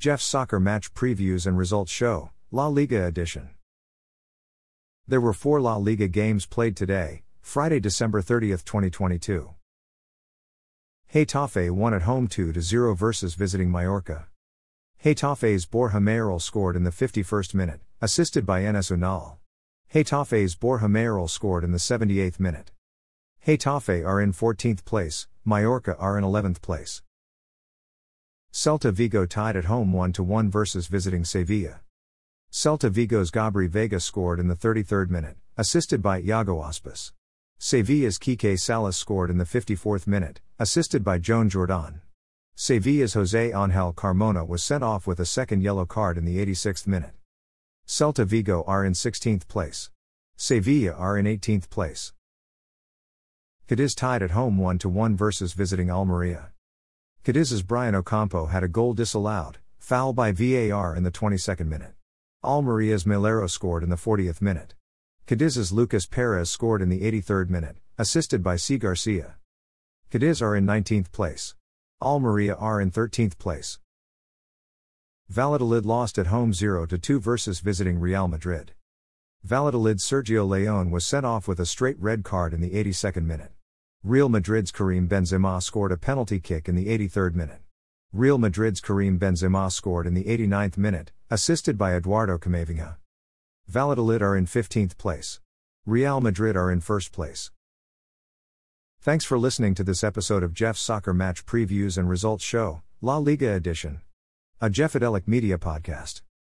Jeff's soccer match previews and results show, La Liga edition. There were 4 La Liga games played today, Friday, December 30, 2022. Getafe won at home 2-0 versus visiting Mallorca. Getafe's Borja Mayoral scored in the 51st minute, assisted by Enes Unal. Getafe's Borja Mayoral scored in the 78th minute. Getafe are in 14th place, Mallorca are in 11th place. Celta Vigo tied at home 1-1 versus visiting Sevilla. Celta Vigo's Gabri Vega scored in the 33rd minute, assisted by Iago Aspas. Sevilla's Kike Salas scored in the 54th minute, assisted by Joan Jordan. Sevilla's Jose Angel Carmona was sent off with a second yellow card in the 86th minute. Celta Vigo are in 16th place. Sevilla are in 18th place. Cadiz tied at home 1-1 versus visiting Almeria. Cadiz's Brian Ocampo had a goal disallowed, foul by VAR in the 22nd minute. Almeria's Melero scored in the 40th minute. Cadiz's Lucas Perez scored in the 83rd minute, assisted by C. Garcia. Cadiz are in 19th place. Almeria are in 13th place. Valladolid lost at home 0-2 versus visiting Real Madrid. Valladolid's Sergio Leon was sent off with a straight red card in the 82nd minute. Real Madrid's Karim Benzema scored a penalty kick in the 83rd minute. Real Madrid's Karim Benzema scored in the 89th minute, assisted by Eduardo Camavinga. Valladolid are in 15th place. Real Madrid are in 1st place. Thanks for listening to this episode of Jeff's Soccer Match Previews and Results Show, La Liga Edition, a Jeffadelic Media podcast.